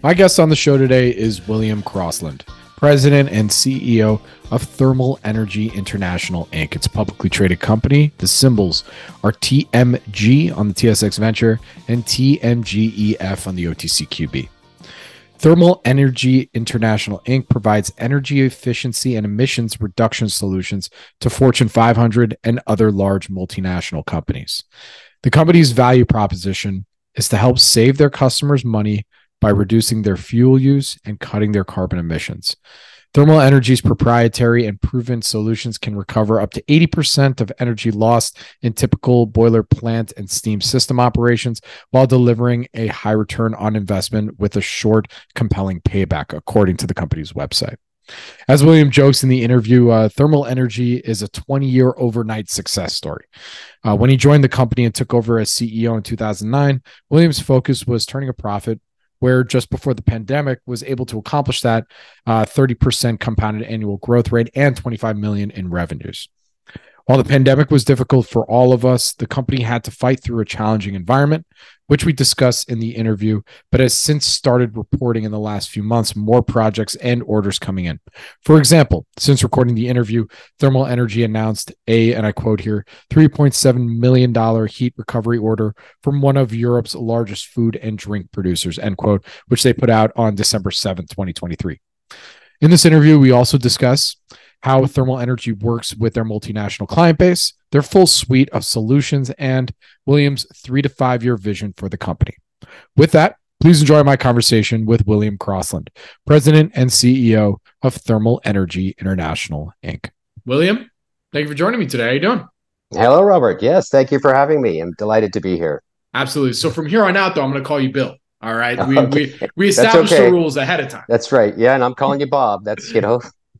My guest on the show today is William Crossland, President and CEO of Thermal Energy International Inc. It's a publicly traded company. The symbols are TMG on the TSX Venture and TMGEF on the OTCQB. Thermal Energy International Inc. provides energy efficiency and emissions reduction solutions to Fortune 500 and other large multinational companies. The company's value proposition is to help save their customers money by reducing their fuel use and cutting their carbon emissions. Thermal Energy's proprietary and proven solutions can recover up to 80% of energy lost in typical boiler plant and steam system operations while delivering a high return on investment with a short, compelling payback, according to the company's website. As William jokes in the interview, Thermal Energy is a 20-year overnight success story. When he joined the company and took over as CEO in 2009, William's focus was turning a profit, where just before the pandemic was able to accomplish that 30% compounded annual growth rate and $25 million in revenues. While the pandemic was difficult for all of us, the company had to fight through a challenging environment, which we discuss in the interview, but has since started reporting in the last few months more projects and orders coming in. For example, since recording the interview, Thermal Energy announced and I quote here, $3.7 million heat recovery order from one of Europe's largest food and drink producers, end quote, which they put out on December 7th, 2023. In this interview, we also discuss how Thermal Energy works with their multinational client base, their full suite of solutions, and William's 3 to 5 year vision for the company. With that, please enjoy my conversation with William Crossland, President and CEO of Thermal Energy International, Inc. William, thank you for joining me today. How are you doing? Hello, Robert. Yes, thank you for having me. I'm delighted to be here. Absolutely. So from here on out, though, I'm going to call you Bill. All right. We established the rules ahead of time. That's right. Yeah. And I'm calling you Bob. That's,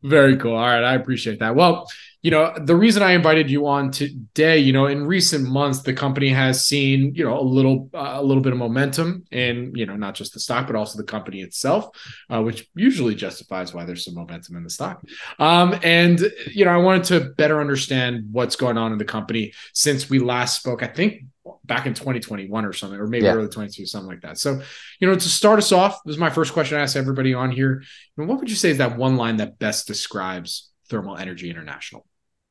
Very cool. All right. I appreciate that. Well, the reason I invited you on today, in recent months, the company has seen, a little bit of momentum in, not just the stock, but also the company itself, which usually justifies why there's some momentum in the stock. I wanted to better understand what's going on in the company since we last spoke, I think back in 2021 or something, or maybe early 22, something like that. So, to start us off, this is my first question I ask everybody on here. What would you say is that one line that best describes Thermal Energy International?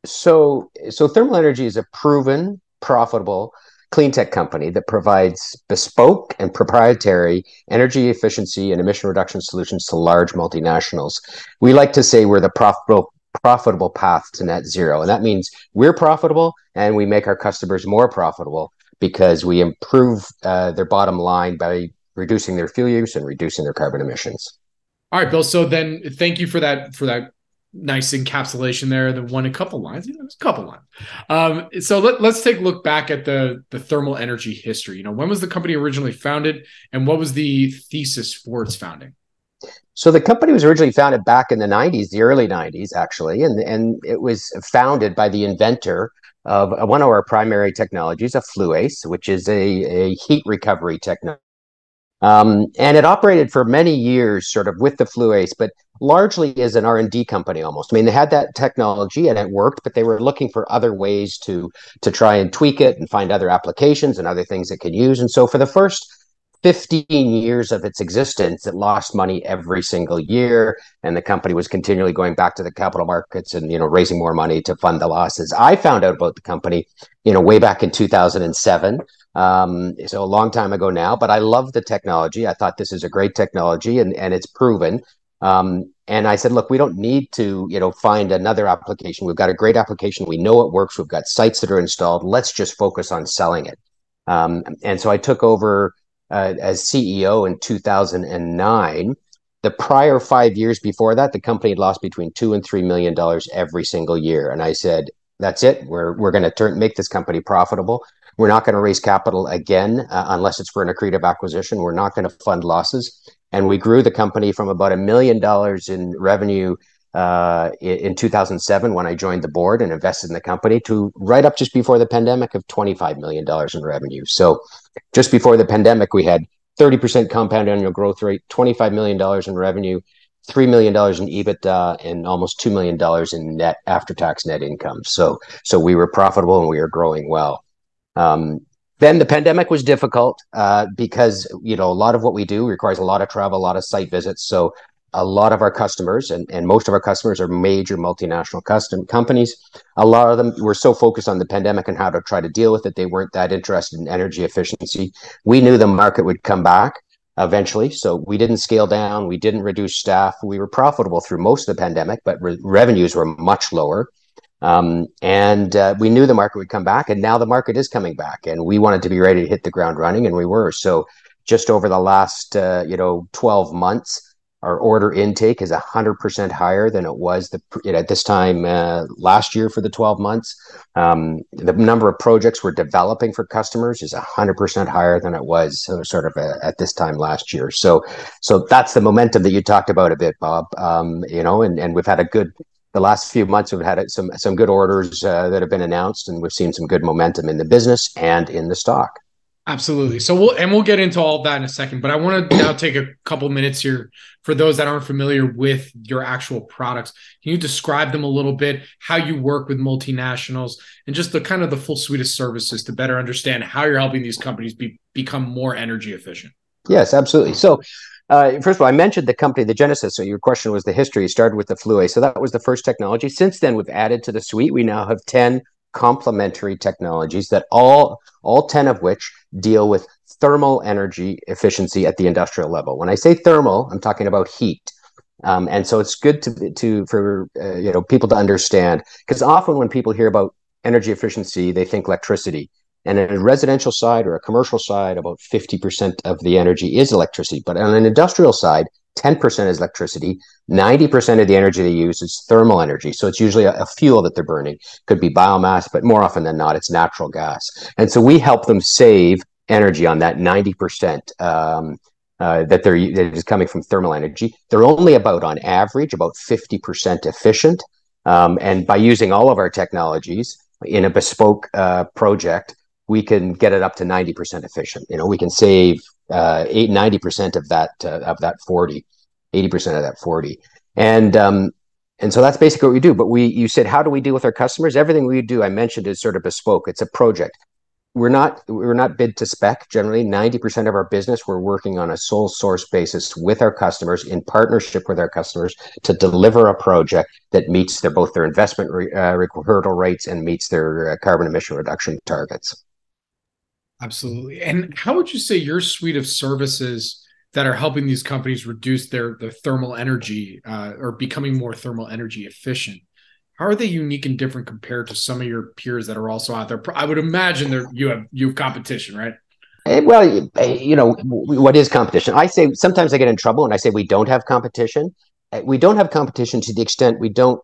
So Thermal Energy is a proven, profitable, clean tech company that provides bespoke and proprietary energy efficiency and emission reduction solutions to large multinationals. We like to say we're the profitable path to net zero. And that means we're profitable and we make our customers more profitable because we improve their bottom line by reducing their fuel use and reducing their carbon emissions. All right, Bill. So then thank you for that nice encapsulation there. The one, a couple lines, it was a couple lines. So let's take a look back at the Thermal Energy history. When was the company originally founded and what was the thesis for its founding? So the company was originally founded back in the 90s, the early 90s, actually, and it was founded by the inventor of one of our primary technologies, a FLU-ACE, which is a heat recovery technology. And it operated for many years sort of with the FLU-ACE, but largely as an R&D company almost. I mean, they had that technology and it worked, but they were looking for other ways to try and tweak it and find other applications and other things it could use. And so for the first 15 years of its existence, it lost money every single year, and the company was continually going back to the capital markets and raising more money to fund the losses. I found out about the company way back in 2007, so a long time ago now, but I loved the technology. I thought this is a great technology and it's proven. And I said, look, we don't need to find another application. We've got a great application. We know it works. We've got sites that are installed. Let's just focus on selling it. And so I took over as CEO in 2009. The prior 5 years before that, the company had lost between $2 and $3 million every single year, and I said, "That's it. We're going to make this company profitable. We're not going to raise capital again unless it's for an accretive acquisition. We're not going to fund losses." And we grew the company from about $1 million in revenue in 2007 when I joined the board and invested in the company to right up just before the pandemic of $25 million in revenue. So just before the pandemic, we had 30% compound annual growth rate, $25 million in revenue, $3 million in EBITDA, and almost $2 million in net after-tax net income. So we were profitable and we were growing well. Then the pandemic was difficult because, you know, a lot of what we do requires a lot of travel, a lot of site visits. So a lot of our customers, and most of our customers are major multinational custom companies. A lot of them were so focused on the pandemic and how to try to deal with it, they weren't that interested in energy efficiency. We knew the market would come back eventually, so we didn't scale down, we didn't reduce staff. We were profitable through most of the pandemic, but revenues were much lower. And we knew the market would come back, and now the market is coming back, and we wanted to be ready to hit the ground running, and we were. So just over the last 12 months, our order intake is 100% higher than it was at this time last year for the 12 months. The number of projects we're developing for customers is 100% higher than it was at this time last year. So that's the momentum that you talked about a bit, Bob. And we've had the last few months we've had some good orders that have been announced, and we've seen some good momentum in the business and in the stock. Absolutely. So we'll get into all of that in a second, but I want to now take a couple minutes here for those that aren't familiar with your actual products. Can you describe them a little bit, how you work with multinationals, and just the kind of the full suite of services to better understand how you're helping these companies become more energy efficient? Yes, absolutely. So first of all, I mentioned the company, the genesis. So your question was the history. It started with the FLU-ACE. So that was the first technology. Since then, we've added to the suite. We now have 10 complementary technologies that all 10 of which deal with thermal energy efficiency at the industrial level. When I say thermal, I'm talking about heat. And so it's good for people to understand, because often when people hear about energy efficiency, they think electricity. And in a residential side or a commercial side, about 50% of the energy is electricity. But on an industrial side, 10% is electricity. 90% of the energy they use is thermal energy. So it's usually a fuel that they're burning. Could be biomass, but more often than not, it's natural gas. And so we help them save energy on that 90% that is coming from thermal energy. They're only about, on average, about 50% efficient. And by using all of our technologies in a bespoke project, we can get it up to 90% efficient. You know, we can save 90% of that 40, 80% of that 40. And so that's basically what we do. But you said, how do we deal with our customers? Everything we do, I mentioned, is sort of bespoke. It's a project. We're not bid to spec generally. 90% of our business, we're working on a sole source basis with our customers, in partnership with our customers, to deliver a project that meets both their investment hurdle rates and meets their carbon emission reduction targets. Absolutely. And how would you say your suite of services that are helping these companies reduce their thermal energy or becoming more thermal energy efficient, how are they unique and different compared to some of your peers that are also out there? I would imagine you have competition, right? Well, you know, what is competition? I say sometimes I get in trouble and I say we don't have competition. We don't have competition to the extent we don't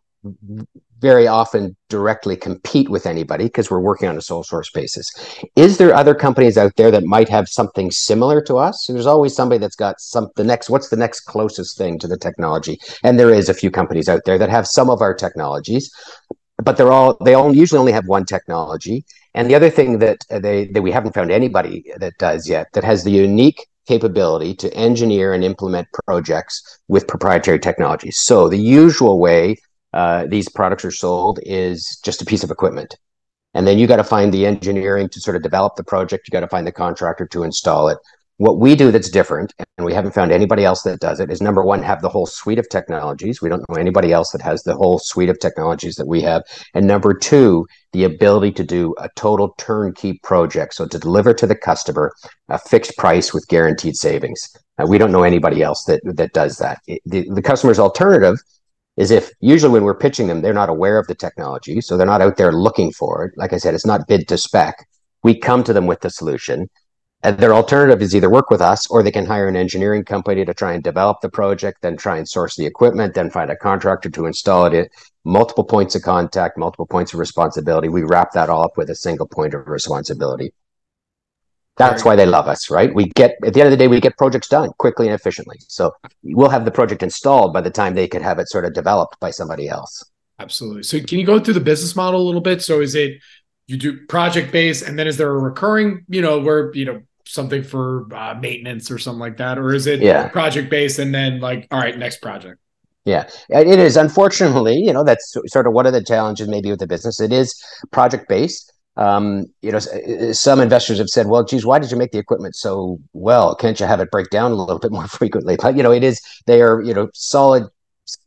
very often directly compete with anybody, because we're working on a sole source basis. Is there other companies out there that might have something similar to us? There's always somebody that's got what's the next closest thing to the technology? And there is a few companies out there that have some of our technologies, but they all usually only have one technology. And the other thing that we haven't found anybody that does yet, that has the unique capability to engineer and implement projects with proprietary technologies. So the usual way these products are sold is just a piece of equipment. And then you got to find the engineering to sort of develop the project. You got to find the contractor to install it. What we do that's different, and we haven't found anybody else that does it, is number one, have the whole suite of technologies. We don't know anybody else that has the whole suite of technologies that we have. And number two, the ability to do a total turnkey project. So to deliver to the customer a fixed price with guaranteed savings. We don't know anybody else that does that. The customer's alternative is if usually when we're pitching them, they're not aware of the technology, so they're not out there looking for it. Like I said, it's not bid to spec. We come to them with the solution. And their alternative is either work with us, or they can hire an engineering company to try and develop the project, then try and source the equipment, then find a contractor to install it. Multiple points of contact, multiple points of responsibility. We wrap that all up with a single point of responsibility. That's why they love us, right? We get, at the end of the day, we get projects done quickly and efficiently. So we'll have the project installed by the time they could have it sort of developed by somebody else. Absolutely. So can you go through the business model a little bit? So is it, you do project based, and then is there a recurring, you know, where, you know, something for maintenance or something like that? Or is it project based and then like, all right, next project? Yeah, it is. Unfortunately, you know, that's sort of one of the challenges maybe with the business. It is project based. You know, some investors have said, well, geez, why did you make the equipment so well? Can't you have it break down a little bit more frequently? But, you know, it is, they are, you know, solid,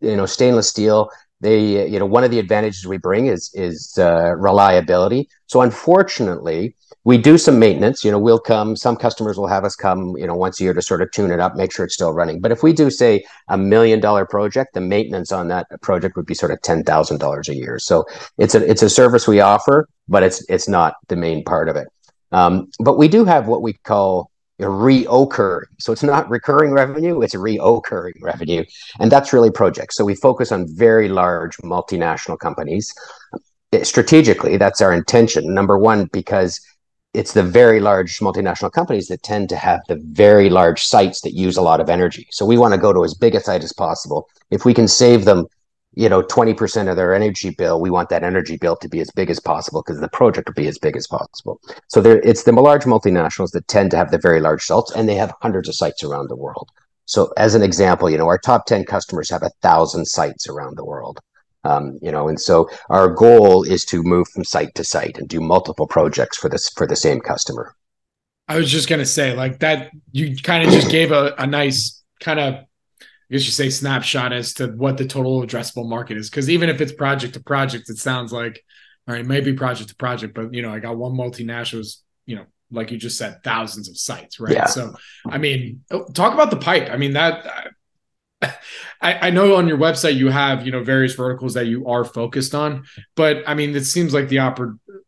you know, stainless steel. They, you know, one of the advantages we bring is reliability. So unfortunately, we do some maintenance. You know, we'll come, some customers will have us come, you know, once a year to sort of tune it up, make sure it's still running. But if we do, say, $1 million project, the maintenance on that project would be sort of $10,000 a year. So it's a service we offer, but it's not the main part of it. But we do have what we call reoccurring. So it's not recurring revenue, it's reoccurring revenue. And that's really projects. So we focus on very large multinational companies. Strategically, that's our intention. Number one, because it's the very large multinational companies that tend to have the very large sites that use a lot of energy. So we want to go to as big a site as possible. If we can save them, you know, 20% of their energy bill, we want that energy bill to be as big as possible because the project will be as big as possible. So there, it's the large multinationals that tend to have the very large sites, and they have hundreds of sites around the world. So as an example, you know, our top 10 customers have 1,000 sites around the world. You know, and so our goal is to move from site to site and do multiple projects for the same customer. I was just going to say, like, that you kind of just gave a nice kind of, I guess you say, snapshot as to what the total addressable market is. Because even if it's project to project, it sounds like, all right, maybe project to project, but, you know, I got one multinational's, you know, like you just said, thousands of sites, right? Yeah. So, I mean, talk about the pipe. I mean, that... I know on your website you have, you know, various verticals that you are focused on, but I mean, it seems like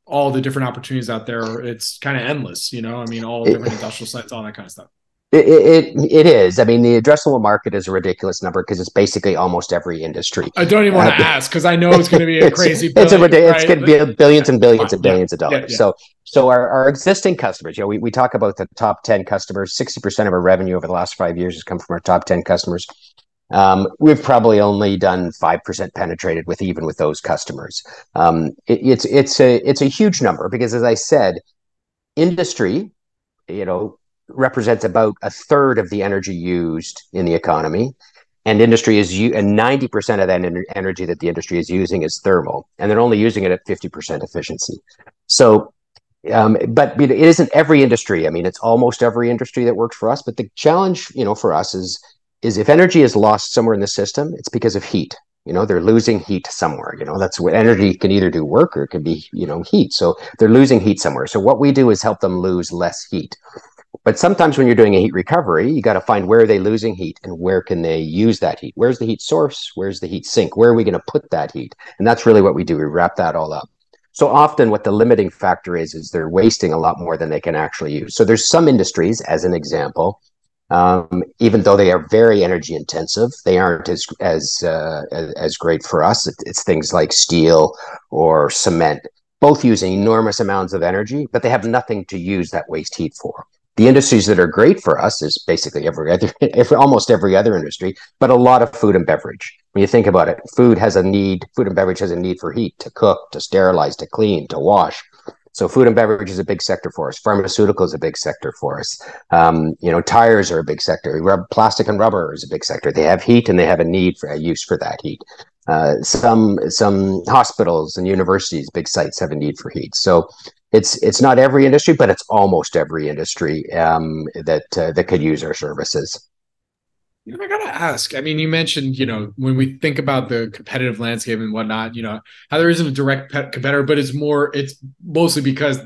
all the different opportunities out there, it's kind of endless, you know, I mean, all different industrial sites, all that kind of stuff. It is. I mean, the addressable market is a ridiculous number because it's basically almost every industry. I don't even want to ask because I know it's going to be a crazy it's going to be billions and billions and billions of dollars. Yeah. So our existing customers, you know, we talk about the top 10 customers. 60% of our revenue over the last 5 years has come from our top 10 customers. We've probably only done 5% penetrated with those customers. It's a huge number because, as I said, industry, you know, represents about 1/3 of the energy used in the economy, and industry is and 90% of that energy that the industry is using is thermal, and they're only using it at 50% efficiency. So, but it isn't every industry. I mean, it's almost every industry that works for us. But the challenge, you know, for us is if energy is lost somewhere in the system, it's because of heat. You know, they're losing heat somewhere. You know, that's what energy can either do, work, or it can be, you know, heat. So they're losing heat somewhere. So what we do is help them lose less heat. But sometimes when you're doing a heat recovery, you got to find where are they losing heat and where can they use that heat? Where's the heat source? Where's the heat sink? Where are we going to put that heat? And that's really what we do. We wrap that all up. So often what the limiting factor is they're wasting a lot more than they can actually use. So there's some industries, as an example, even though they are very energy intensive, they aren't as great for us. It's things like steel or cement, both using enormous amounts of energy, but they have nothing to use that waste heat for. The industries that are great for us is basically almost every other industry, but a lot of food and beverage. When you think about it, food and beverage has a need for heat to cook, to sterilize, to clean, to wash. So food and beverage is a big sector for us. Pharmaceutical is a big sector for us. You know, tires are a big sector. Plastic and rubber is a big sector. They have heat and they have a use for that heat. Some hospitals and universities, big sites, have a need for heat. So it's not every industry, but it's almost every industry that could use our services. You know, I gotta ask. I mean, you mentioned, you know, when we think about the competitive landscape and whatnot, you know, how there isn't a direct competitor, but it's mostly because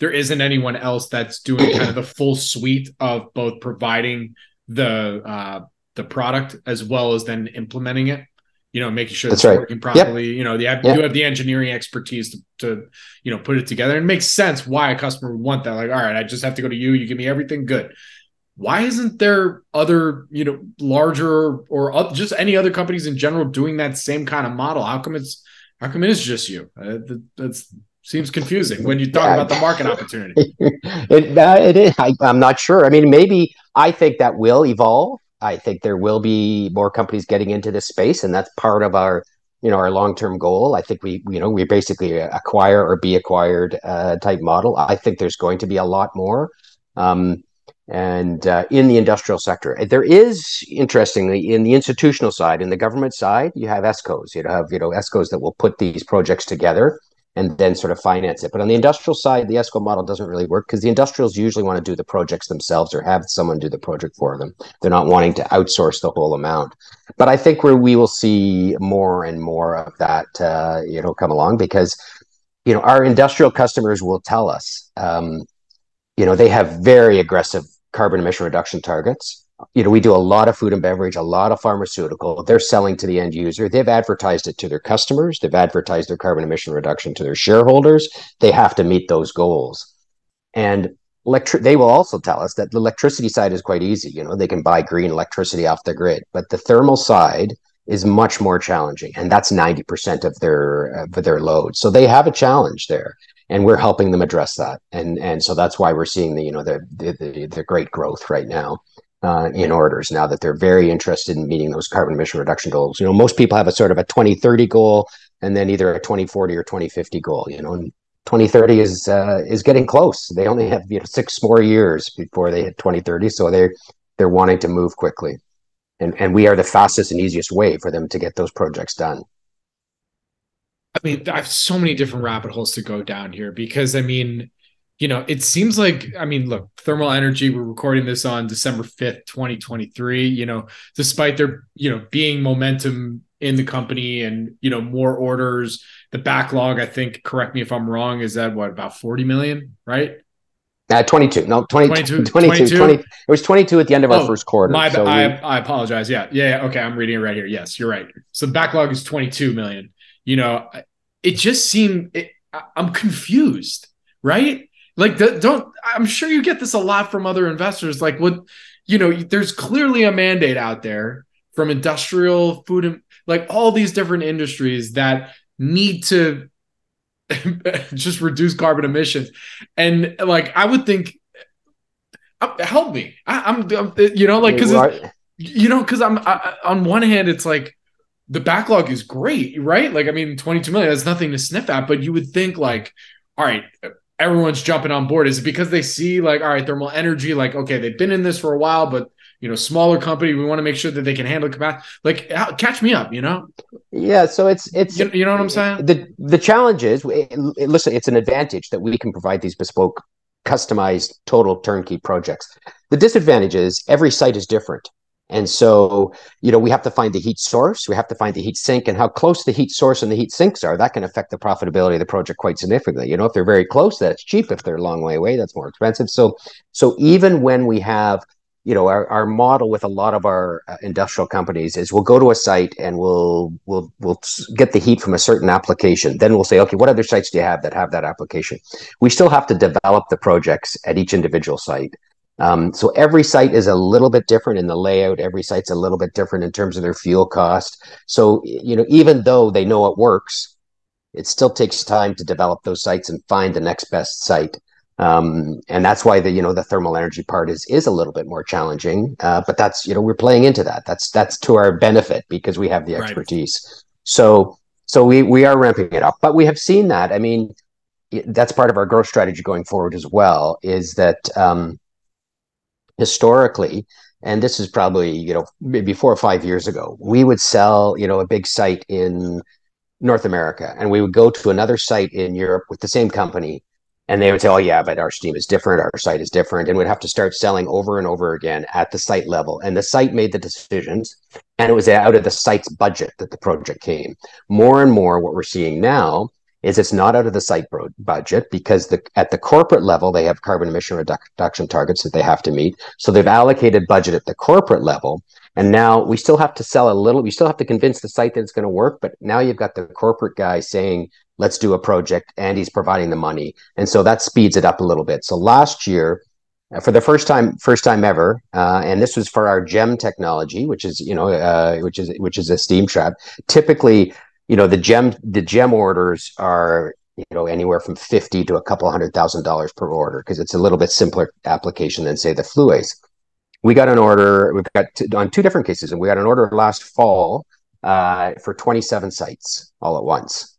there isn't anyone else that's doing kind of the full suite of both providing the product as well as then implementing it. You know, making sure it's working properly. Yep. You know, you have the engineering expertise to, you know, put it together. And it makes sense why a customer would want that. Like, all right, I just have to go to you. You give me everything good. Why isn't there other, you know, larger or just any other companies in general doing that same kind of model? How come it is just you? That Seems confusing when you talk about the market opportunity. It is. I'm not sure. I mean, maybe I think that will evolve. I think there will be more companies getting into this space, and that's part of our, our long-term goal. I think we basically acquire or be acquired type model. I think there's going to be a lot more, and in the industrial sector. There is, interestingly, in the institutional side, in the government side, you have ESCOs. You have ESCOs that will put these projects together and then sort of finance it. But on the industrial side, the ESCO model doesn't really work because the industrials usually want to do the projects themselves or have someone do the project for them. They're not wanting to outsource the whole amount. But I think we will see more and more of that, come along because, our industrial customers will tell us, they have very aggressive carbon emission reduction targets. We do a lot of food and beverage, a lot of pharmaceutical. They're selling to the end user. They've advertised it to their customers. They've advertised their carbon emission reduction to their shareholders. They have to meet those goals. And they will also tell us that the electricity side is quite easy. They can buy green electricity off the grid. But the thermal side is much more challenging, and that's 90% of their load. So they have a challenge there, and we're helping them address that. And so that's why we're seeing the great growth right now. In orders now that they're very interested in meeting those carbon emission reduction goals. Most people have a sort of a 2030 goal and then either a 2040 or 2050 goal, and 2030 is getting close. They only have 6 more years before they hit 2030. So they're wanting to move quickly. And we are the fastest and easiest way for them to get those projects done. I mean, I have so many different rabbit holes to go down here because it seems like, look, Thermal Energy, we're recording this on December 5th, 2023, despite there, being momentum in the company and, more orders, the backlog, I think, correct me if I'm wrong, is that about 40 million, right? 22. It was 22 at the end of our first quarter. I apologize. Yeah. Okay. I'm reading it right here. Yes, you're right. So the backlog is 22 million. It just seemed, I'm confused, right? Like, I'm sure you get this a lot from other investors. Like, there's clearly a mandate out there from industrial, food, and like all these different industries that need to just reduce carbon emissions. And like, I would think, help me. On one hand, it's like the backlog is great, right? Like, 22 million, that's nothing to sniff at, but you would think like, all right, everyone's jumping on board. Is it because they see like, all right, Thermal Energy, like, okay, they've been in this for a while, but smaller company, we want to make sure that they can handle capacity. Like, catch me up, Yeah. So it's, you know what I'm saying? The challenge is, listen, it's an advantage that we can provide these bespoke, customized, total turnkey projects. The disadvantage is every site is different. And so, we have to find the heat source, we have to find the heat sink, and how close the heat source and the heat sinks are, that can affect the profitability of the project quite significantly. If they're very close, that's cheap. If they're a long way away, that's more expensive. So even when we have, our model with a lot of our industrial companies is we'll go to a site and we'll get the heat from a certain application. Then we'll say, okay, what other sites do you have that application? We still have to develop the projects at each individual site. So every site is a little bit different in the layout. Every site's a little bit different in terms of their fuel cost. So, even though they know it works, it still takes time to develop those sites and find the next best site. And that's why the thermal energy part is a little bit more challenging. But that's, we're playing into that. That's to our benefit because we have the expertise. Right. So we are ramping it up, but we have seen that. That's part of our growth strategy going forward as well, is that, historically, and this is probably, maybe 4 or 5 years ago, we would sell, a big site in North America, and we would go to another site in Europe with the same company, and they would say, oh yeah, but our steam is different, our site is different, and we'd have to start selling over and over again at the site level. And the site made the decisions, and it was out of the site's budget that the project came. More and more, what we're seeing now is it's not out of the site budget because at the corporate level, they have carbon emission reduction targets that they have to meet. So they've allocated budget at the corporate level. And now we still have to sell a little, we still have to convince the site that it's going to work. But now you've got the corporate guy saying, let's do a project, and he's providing the money. And so that speeds it up a little bit. So last year, for the first time ever, and this was for our GEM technology, which is, which is a steam trap. Typically, the GEM orders are anywhere from $50 to a couple $100,000 per order, because it's a little bit simpler application than, say, the FLU-ACE. We got an order, we've got on two different cases, and we got an order last fall for 27 sites all at once.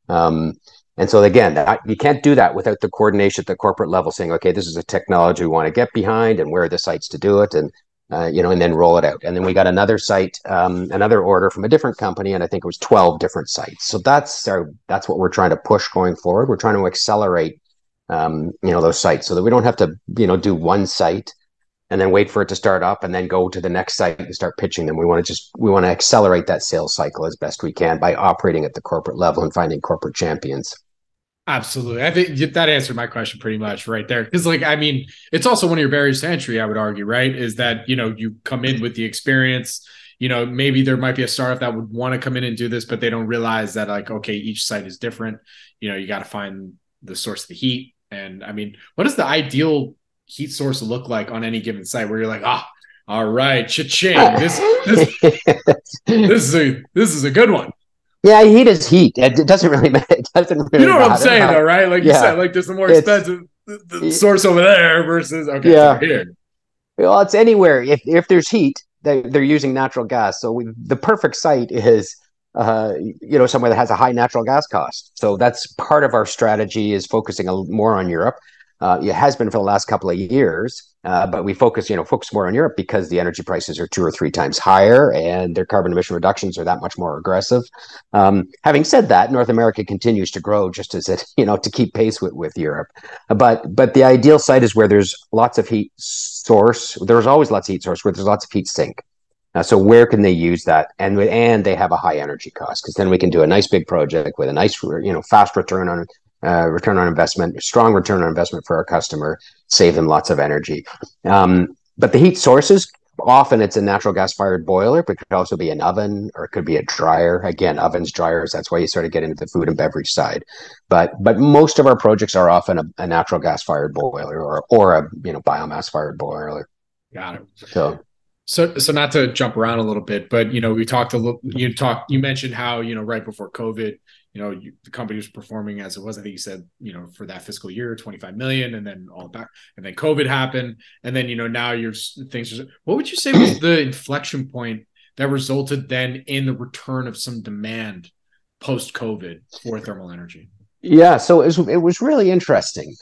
And so again, you can't do that without the coordination at the corporate level, saying, okay, this is a technology we want to get behind, and where are the sites to do it, and and then roll it out. And then we got another site, another order from a different company, and I think it was 12 different sites. So that's what we're trying to push going forward. We're trying to accelerate, those sites, so that we don't have to, do one site and then wait for it to start up and then go to the next site and start pitching them. We want to accelerate that sales cycle as best we can by operating at the corporate level and finding corporate champions. Absolutely. I think that answered my question pretty much right there. Because it's also one of your barriers to entry, I would argue, right? Is that, you come in with the experience, maybe there might be a startup that would want to come in and do this, but they don't realize that each site is different. You got to find the source of the heat. And what does the ideal heat source look like on any given site where you're like, all right, cha-ching, this is a good one. Yeah, heat is heat. It doesn't really matter. You know what I'm saying, though, right? You said, there's a more expensive source over there versus over here. Well, it's anywhere. If there's heat, they're using natural gas. So the perfect site is, somewhere that has a high natural gas cost. So that's part of our strategy, is focusing more on Europe. It has been for the last couple of years, but we focus more on Europe because the energy prices are 2 or 3 times higher and their carbon emission reductions are that much more aggressive. Having said that, North America continues to grow just as it, to keep pace with Europe. But the ideal site is where there's lots of heat source. There's always lots of heat source, where there's lots of heat sink. So where can they use that? And they have a high energy cost, because then we can do a nice big project with a nice, fast return on it. Return on investment, strong return on investment for our customer, save them lots of energy. But the heat sources, often it's a natural gas fired boiler, but it could also be an oven, or it could be a dryer. Again, ovens, dryers, that's why you sort of get into the food and beverage side. But most of our projects are often a natural gas fired boiler or a biomass fired boiler. Got it. So not to jump around a little bit, but you mentioned how, right before COVID, the company was performing as it was. I think you said, for that fiscal year, $25 million, and then all back, and then COVID happened. And then, now what would you say was the inflection point that resulted then in the return of some demand post COVID for thermal energy? Yeah. So it was really interesting,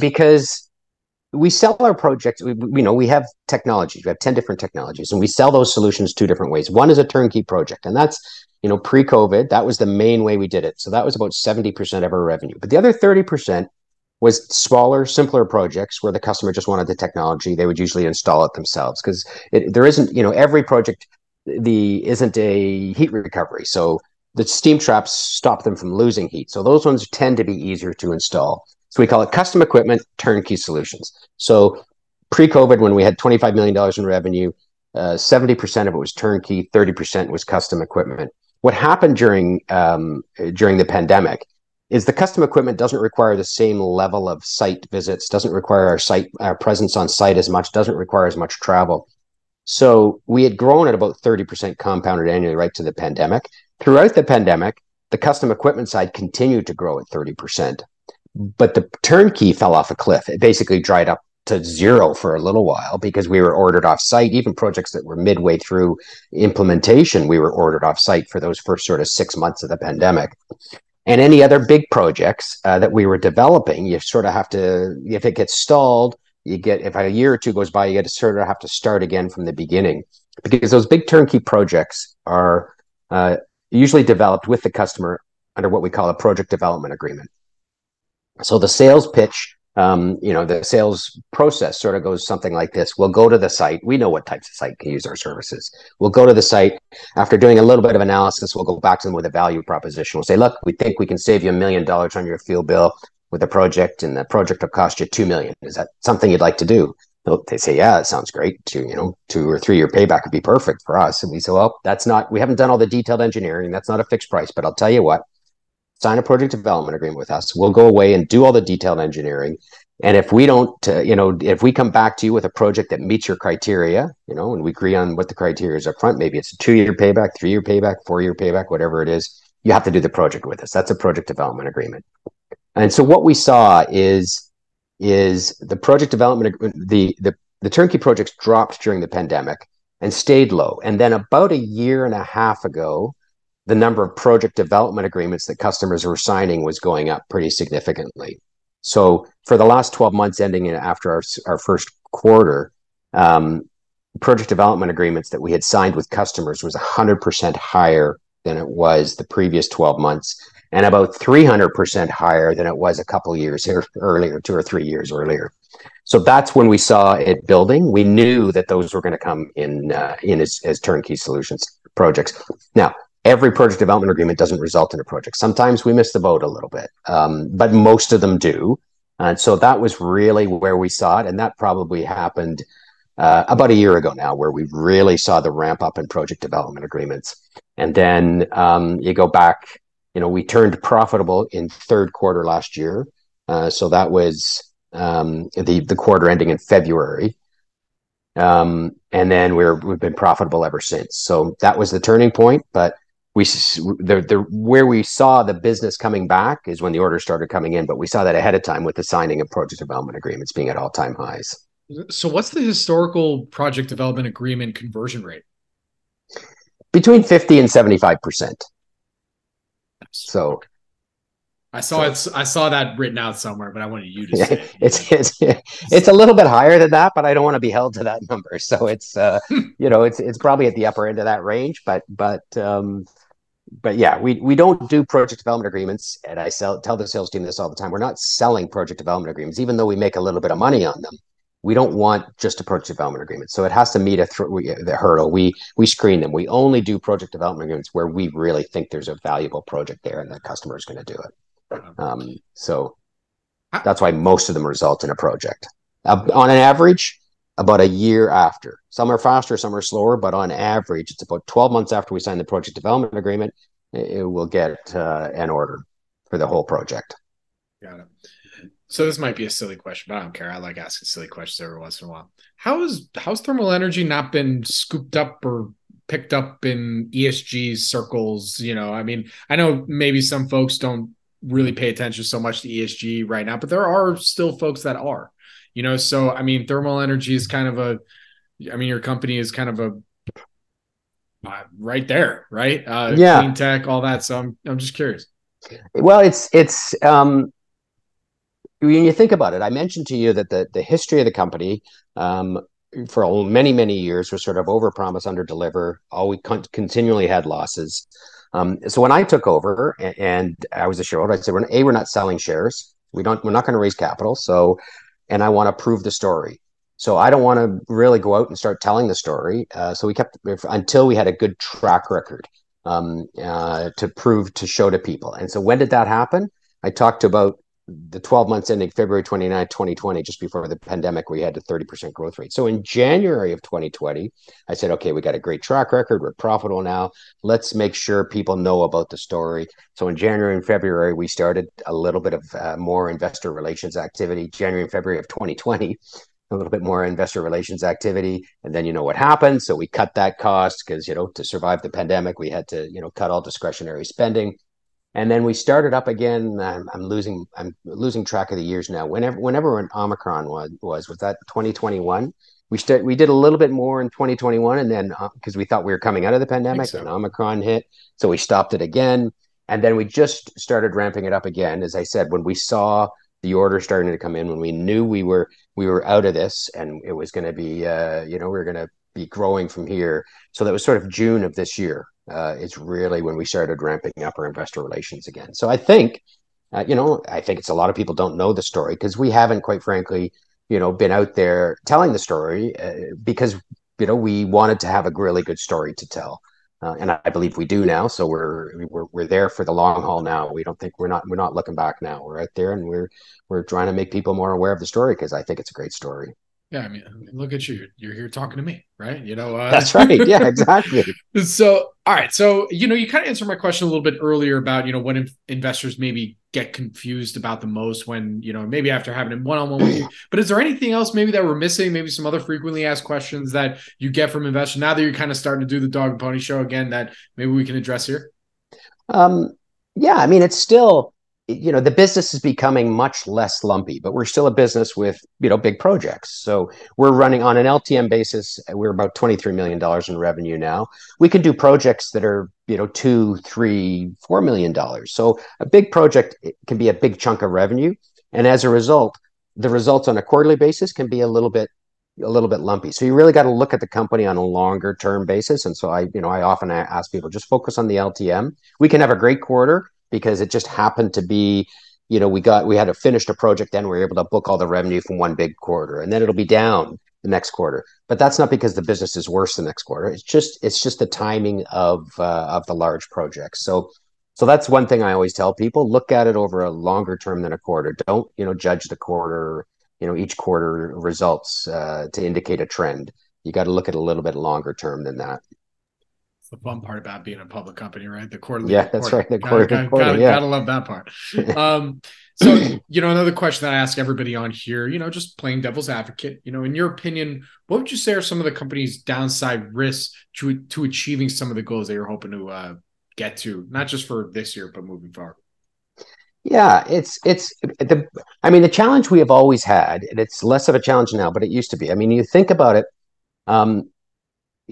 because we sell our projects. We have technologies, we have 10 different technologies, and we sell those solutions 2 different ways. One is a turnkey project, and that's, pre-COVID, that was the main way we did it. So that was about 70% of our revenue. But the other 30% was smaller, simpler projects where the customer just wanted the technology. They would usually install it themselves, because there isn't, every project isn't a heat recovery. So the steam traps stop them from losing heat. So those ones tend to be easier to install. So we call it custom equipment, turnkey solutions. So pre-COVID, when we had $25 million in revenue, 70% of it was turnkey, 30% was custom equipment. What happened during the pandemic is the custom equipment doesn't require the same level of site visits, doesn't require our presence on site as much, doesn't require as much travel. So we had grown at about 30% compounded annually right to the pandemic. Throughout the pandemic, the custom equipment side continued to grow at 30%, but the turnkey fell off a cliff. It basically dried up to zero for a little while, because we were ordered off site. Even projects that were midway through implementation, we were ordered off site for those first sort of 6 months of the pandemic. And any other big projects that we were developing, you sort of have to, if it gets stalled, if a year or two goes by, you get to sort of have to start again from the beginning, because those big turnkey projects are usually developed with the customer under what we call a project development agreement. So the sales pitch, the sales process sort of goes something like this. We'll go to the site. We know what types of site can use our services. We'll go to the site. After doing a little bit of analysis, we'll go back to them with a value proposition. We'll say, look, we think we can save you $1 million on your fuel bill with the project, and the project will cost you $2 million. Is that something you'd like to do? They say, yeah, that sounds great. 2 or 3 year payback would be perfect for us. And we say, well, we haven't done all the detailed engineering. That's not a fixed price, but I'll tell you what. Sign a project development agreement with us. We'll go away and do all the detailed engineering. And if we don't, if we come back to you with a project that meets your criteria, and we agree on what the criteria is up front, maybe it's a 2-year payback, 3-year payback, 4-year payback, whatever it is, you have to do the project with us. That's a project development agreement. And so what we saw is the project development, the turnkey projects dropped during the pandemic and stayed low. And then about a year and a half ago, the number of project development agreements that customers were signing was going up pretty significantly. So for the last 12 months ending in after our first quarter, project development agreements that we had signed with customers was 100% higher than it was the previous 12 months, and about 300% higher than it was a couple years earlier, 2 or 3 years earlier. So that's when we saw it building. We knew that those were going to come in as turnkey solutions projects. Now, every project development agreement doesn't result in a project. Sometimes we miss the boat a little bit, but most of them do. And so that was really where we saw it. And that probably happened about a year ago now, where we really saw the ramp up in project development agreements. And then you go back, we turned profitable in third quarter last year. So that was the quarter ending in February. And then we've been profitable ever since. So that was the turning point. But where we saw the business coming back is when the orders started coming in, but we saw that ahead of time with the signing of project development agreements being at all-time highs. So what's the historical project development agreement conversion rate? Between 50 and 75%. So I saw that written out somewhere, but I wanted you to say it. It's a little bit higher than that, but I don't want to be held to that number. So it's it's probably at the upper end of that range, but yeah, we don't do project development agreements, and I tell the sales team this all the time. We're not selling project development agreements, even though we make a little bit of money on them. We don't want just a project development agreement, so it has to meet the hurdle. We screen them. We only do project development agreements where we really think there's a valuable project there, and the customer is going to do it. So that's why most of them result in a project. On an average, about a year after. Some are faster, some are slower, but on average, it's about 12 months after we sign the project development agreement, it will get an order for the whole project. Got it. So this might be a silly question, but I don't care. I like asking silly questions every once in a while. How's Thermal Energy not been scooped up or picked up in ESG circles? I mean, I know maybe some folks don't really pay attention so much to ESG right now, but there are still folks that are, so, I mean, Thermal Energy is kind of your company is kind of right there, right? Yeah. Clean tech, all that. So I'm just curious. Well, it's when you think about it, I mentioned to you that the history of the company, for many, many years was sort of overpromise, underdeliver. We continually had losses. So when I took over and I was a shareholder, I said, we're not selling shares. We're not going to raise capital. So, and I want to prove the story. So I don't want to really go out and start telling the story. So we kept until we had a good track record to show to people. And so when did that happen? I talked about the 12 months ending February 29, 2020, just before the pandemic, we had a 30% growth rate. So in January of 2020, I said, okay, we got a great track record. We're profitable now. Let's make sure people know about the story. So in January and February, we started a little bit of more investor relations activity. January and February of 2020, a little bit more investor relations activity. And then you know what happened. So we cut that cost because, to survive the pandemic, we had to, cut all discretionary spending. And then we started up again. I'm losing track of the years now. Whenever an Omicron was that 2021? We did a little bit more in 2021, and then because we thought we were coming out of the pandemic, so. And Omicron hit, so we stopped it again. And then we just started ramping it up again, as I said, when we saw the order starting to come in, when we knew we were out of this, and it was going to be we were going to be growing from here. So that was sort of June of this year. It's really when we started ramping up our investor relations again. So I think, it's a lot of people don't know the story because we haven't, quite frankly, been out there telling the story because, we wanted to have a really good story to tell. And I believe we do now. So we're there for the long haul now. We don't think we're not looking back now. We're out there and we're trying to make people more aware of the story because I think it's a great story. Yeah, I mean, look at you. You're here talking to me, right? That's right. Yeah, exactly. So, all right. So, you kind of answered my question a little bit earlier about, what investors maybe get confused about the most when, maybe after having a one-on-one with you. But is there anything else maybe that we're missing? Maybe some other frequently asked questions that you get from investors now that you're kind of starting to do the dog and pony show again that maybe we can address here? Yeah, I mean, it's still... you know, the business is becoming much less lumpy, but we're still a business with, you know, big projects. So we're running on an LTM basis. We're about $23 million in revenue now. We can do projects that are, you know, $2, $3, $4 million. So a big project can be a big chunk of revenue. And as a result, the results on a quarterly basis can be a little bit lumpy. So you really got to look at the company on a longer term basis. And so I often ask people, just focus on the LTM. We can have a great quarter because it just happened to be, you know, we had finished a project, then we were able to book all the revenue from one big quarter, and then it'll be down the next quarter. But that's not because the business is worse the next quarter. It's just the timing of the large projects. So that's one thing I always tell people: look at it over a longer term than a quarter. Don't, you know, judge the quarter, you know, each quarter results to indicate a trend. You got to look at a little bit longer term than that. The fun part about being a public company, right? The quarterly. Yeah, that's right. The quarterly. Gotta love that part. So, you know, another question that I ask everybody on here, you know, just playing devil's advocate, you know, in your opinion, what would you say are some of the company's downside risks to achieving some of the goals that you're hoping to get to, not just for this year, but moving forward? Yeah, the challenge we have always had, and it's less of a challenge now, but it used to be. I mean, you think about it.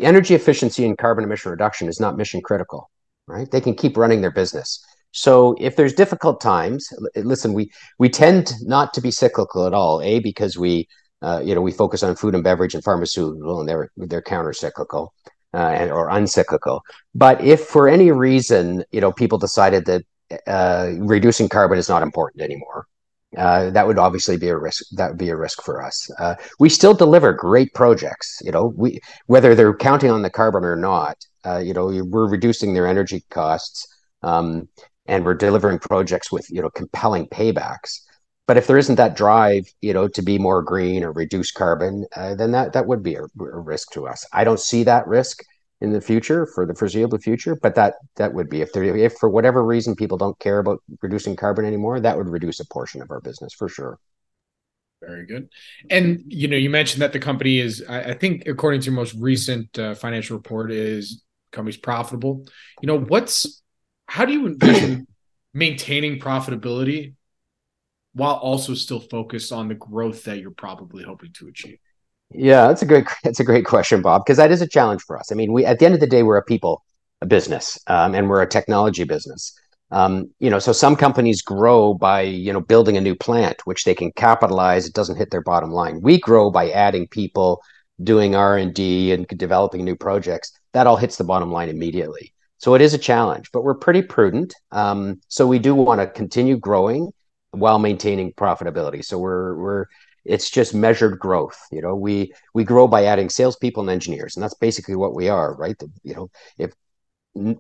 Energy efficiency and carbon emission reduction is not mission critical, right? They can keep running their business. So if there's difficult times, listen, we tend not to be cyclical at all, because we focus on food and beverage and pharmaceutical, and they're counter-cyclical or uncyclical. But if for any reason, you know, people decided that reducing carbon is not important anymore, that would obviously be a risk. That would be a risk for us. We still deliver great projects, you know. Whether they're counting on the carbon or not, you know, we're reducing their energy costs, and we're delivering projects with, you know, compelling paybacks. But if there isn't that drive, you know, to be more green or reduce carbon, then that would be a risk to us. I don't see that risk in the future, for the foreseeable future, but that would be, if for whatever reason people don't care about reducing carbon anymore, that would reduce a portion of our business for sure. Very good. And, you know, you mentioned that the company is, I think, according to your most recent financial report, is company's profitable. You know, how do you envision maintaining profitability while also still focused on the growth that you're probably hoping to achieve? Yeah, that's a great question, Bob, because that is a challenge for us. I mean, we, at the end of the day, we're a business, and we're a technology business. You know, so some companies grow by, you know, building a new plant, which they can capitalize. It doesn't hit their bottom line. We grow by adding people, doing R&D, and developing new projects. That all hits the bottom line immediately. So it is a challenge, but we're pretty prudent. So we do want to continue growing while maintaining profitability. So it's just measured growth. You know, we grow by adding salespeople and engineers, and that's basically what we are, right? You know, if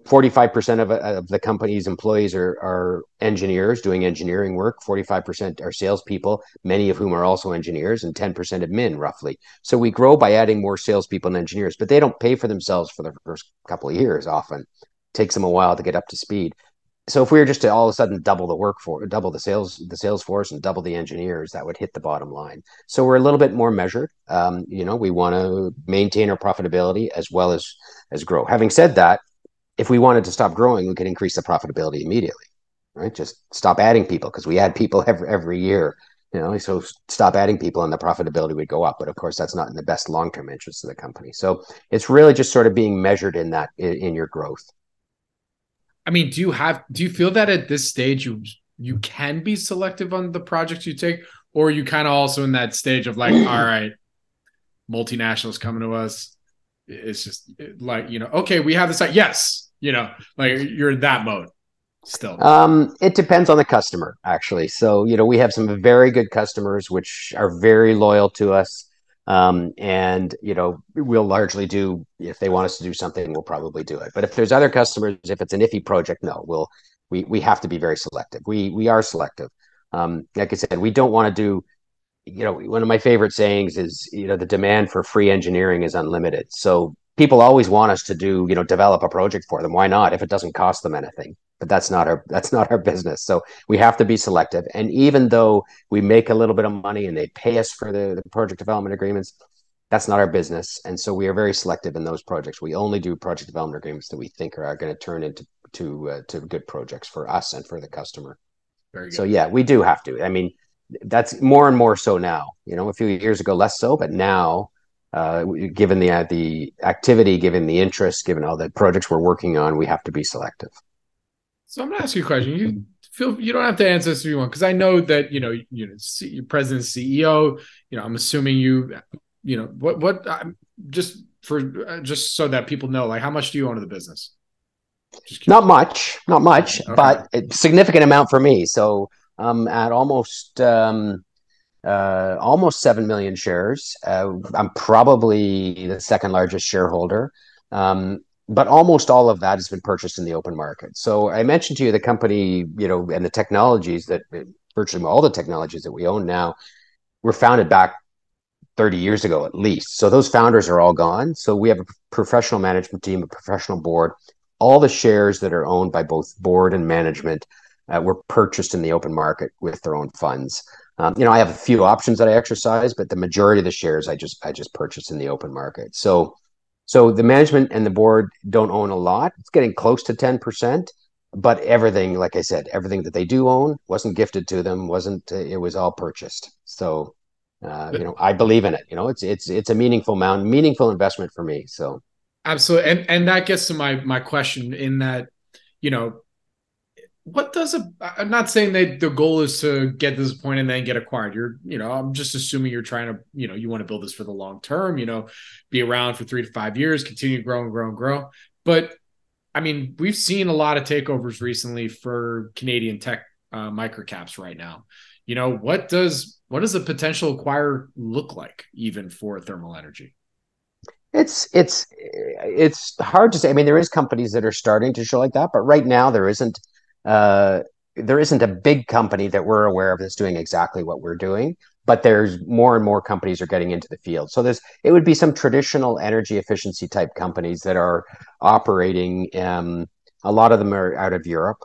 45% of the company's employees are engineers doing engineering work, 45% are salespeople, many of whom are also engineers, and 10% admin, roughly. So we grow by adding more salespeople and engineers, but they don't pay for themselves for the first couple of years. Often it takes them a while to get up to speed. So if we were just to all of a sudden double the workforce, double the sales force, and double the engineers, that would hit the bottom line. So we're a little bit more measured. You know, we want to maintain our profitability as well as grow. Having said that, if we wanted to stop growing, we could increase the profitability immediately, right? Just stop adding people, because we add people every year. You know, so stop adding people and the profitability would go up. But of course, that's not in the best long-term interest of the company. So it's really just sort of being measured in that, in your growth. I mean, do you feel that at this stage you can be selective on the projects you take, or are you kind of also in that stage of like, all right, multinationals coming to us, it's just like, you know, okay, we have this, yes, you know, like you're in that mode still? It depends on the customer, actually. So, you know, we have some very good customers which are very loyal to us. And, you know, we'll largely do, if they want us to do something, we'll probably do it. But if there's other customers, if it's an iffy project, no, we have to be very selective. We are selective. Like I said, we don't want to do, you know, one of my favorite sayings is, you know, the demand for free engineering is unlimited. So people always want us to do, you know, develop a project for them. Why not? If it doesn't cost them anything. But that's not our business. So we have to be selective. And even though we make a little bit of money and they pay us for the project development agreements, that's not our business. And so we are very selective in those projects. We only do project development agreements that we think are going to turn into good projects for us and for the customer. Very good. So yeah, we do have to. I mean, that's more and more so now. You know, a few years ago, less so, but now, given the activity, given the interest, given all the projects we're working on, we have to be selective. So I'm going to ask you a question. You don't have to answer this if you want, because I know that you're president, CEO. I'm assuming just so that people know, like, how much do you own of the business? Not much, okay. But a significant amount for me. So at almost 7 million shares. I'm probably the second largest shareholder. But almost all of that has been purchased in the open market. So I mentioned to you the company, and the technologies that virtually all the technologies that we own now were founded back 30 years ago at least. So those founders are all gone. So we have a professional management team, a professional board. All the shares that are owned by both board and management were purchased in the open market with their own funds. I have a few options that I exercise, but the majority of the shares I just purchased in the open market. So the management and the board don't own a lot. It's getting close to 10%, but everything, like I said, everything that they do own wasn't gifted to them, it was all purchased. So, I believe in it. It's a meaningful investment for me. So absolutely. And that gets to my question in that, what does I'm not saying that the goal is to get to this point and then get acquired. I'm just assuming you're trying to, you want to build this for the long term, be around for 3 to 5 years, continue to grow. But I mean, we've seen a lot of takeovers recently for Canadian tech microcaps right now. What does a potential acquirer look like even for Thermal Energy? It's hard to say. I mean, there is companies that are starting to show like that, but right now there isn't a big company that we're aware of that's doing exactly what we're doing, but there's more and more companies are getting into the field. So it would be some traditional energy efficiency type companies that are operating. A lot of them are out of Europe.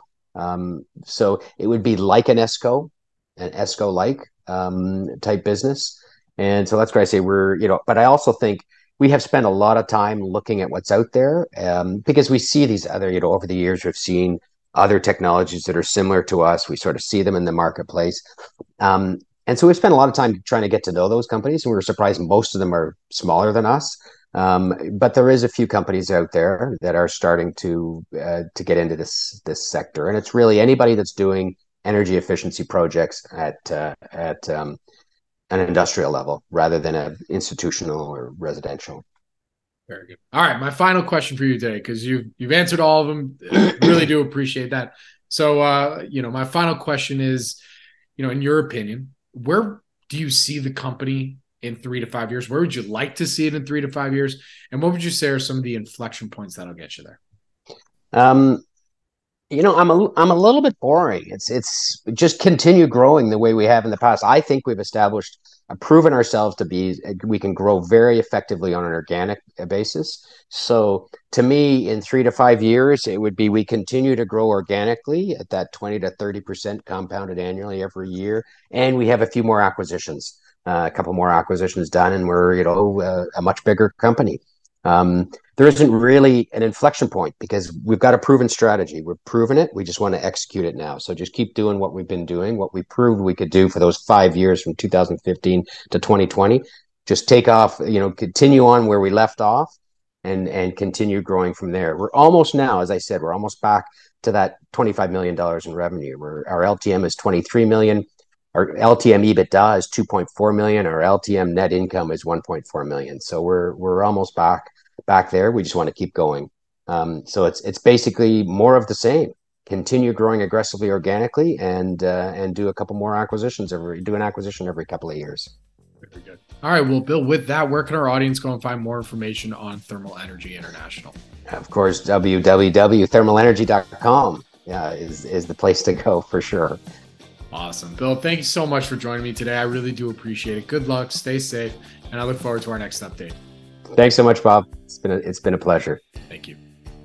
So it would be like an ESCO, type business. And so that's why I say but I also think we have spent a lot of time looking at what's out there, because we see these other, over the years we've seen other technologies that are similar to us. We sort of see them in the marketplace. And so we spent a lot of time trying to get to know those companies, and we were surprised most of them are smaller than us. But there is a few companies out there that are starting to get into this sector. And it's really anybody that's doing energy efficiency projects at an industrial level rather than an institutional or residential. Very good. All right. My final question for you today, because you've answered all of them. Really do appreciate that. So, my final question is, in your opinion, where do you see the company in 3 to 5 years? Where would you like to see it in 3 to 5 years? And what would you say are some of the inflection points that'll get you there? I'm a little bit boring. It's just continue growing the way we have in the past. I think we've proven ourselves to be, we can grow very effectively on an organic basis. So to me, in 3 to 5 years, it would be we continue to grow organically at that 20 to 30% compounded annually every year. And we have a few more acquisitions, a couple more acquisitions done, and we're, a much bigger company. There isn't really an inflection point because we've got a proven strategy. We've proven it. We just want to execute it now. So just keep doing what we've been doing, what we proved we could do for those 5 years from 2015 to 2020. Just take off, continue on where we left off and continue growing from there. We're almost now, as I said, we're almost back to that $25 million in revenue. Our LTM is $23 million. Our LTM EBITDA is $2.4 million. Our LTM net income is $1.4 million. So we're almost back there. We just want to keep going. So it's basically more of the same. Continue growing aggressively organically and do a couple more acquisitions do an acquisition every couple of years. Very good. All right. Well, Bill, with that, where can our audience go and find more information on Thermal Energy International? Of course, www.thermalenergy.com is the place to go for sure. Awesome. Bill, thank you so much for joining me today. I really do appreciate it. Good luck. Stay safe. And I look forward to our next update. Thanks so much, Bob. It's been a pleasure. Thank you.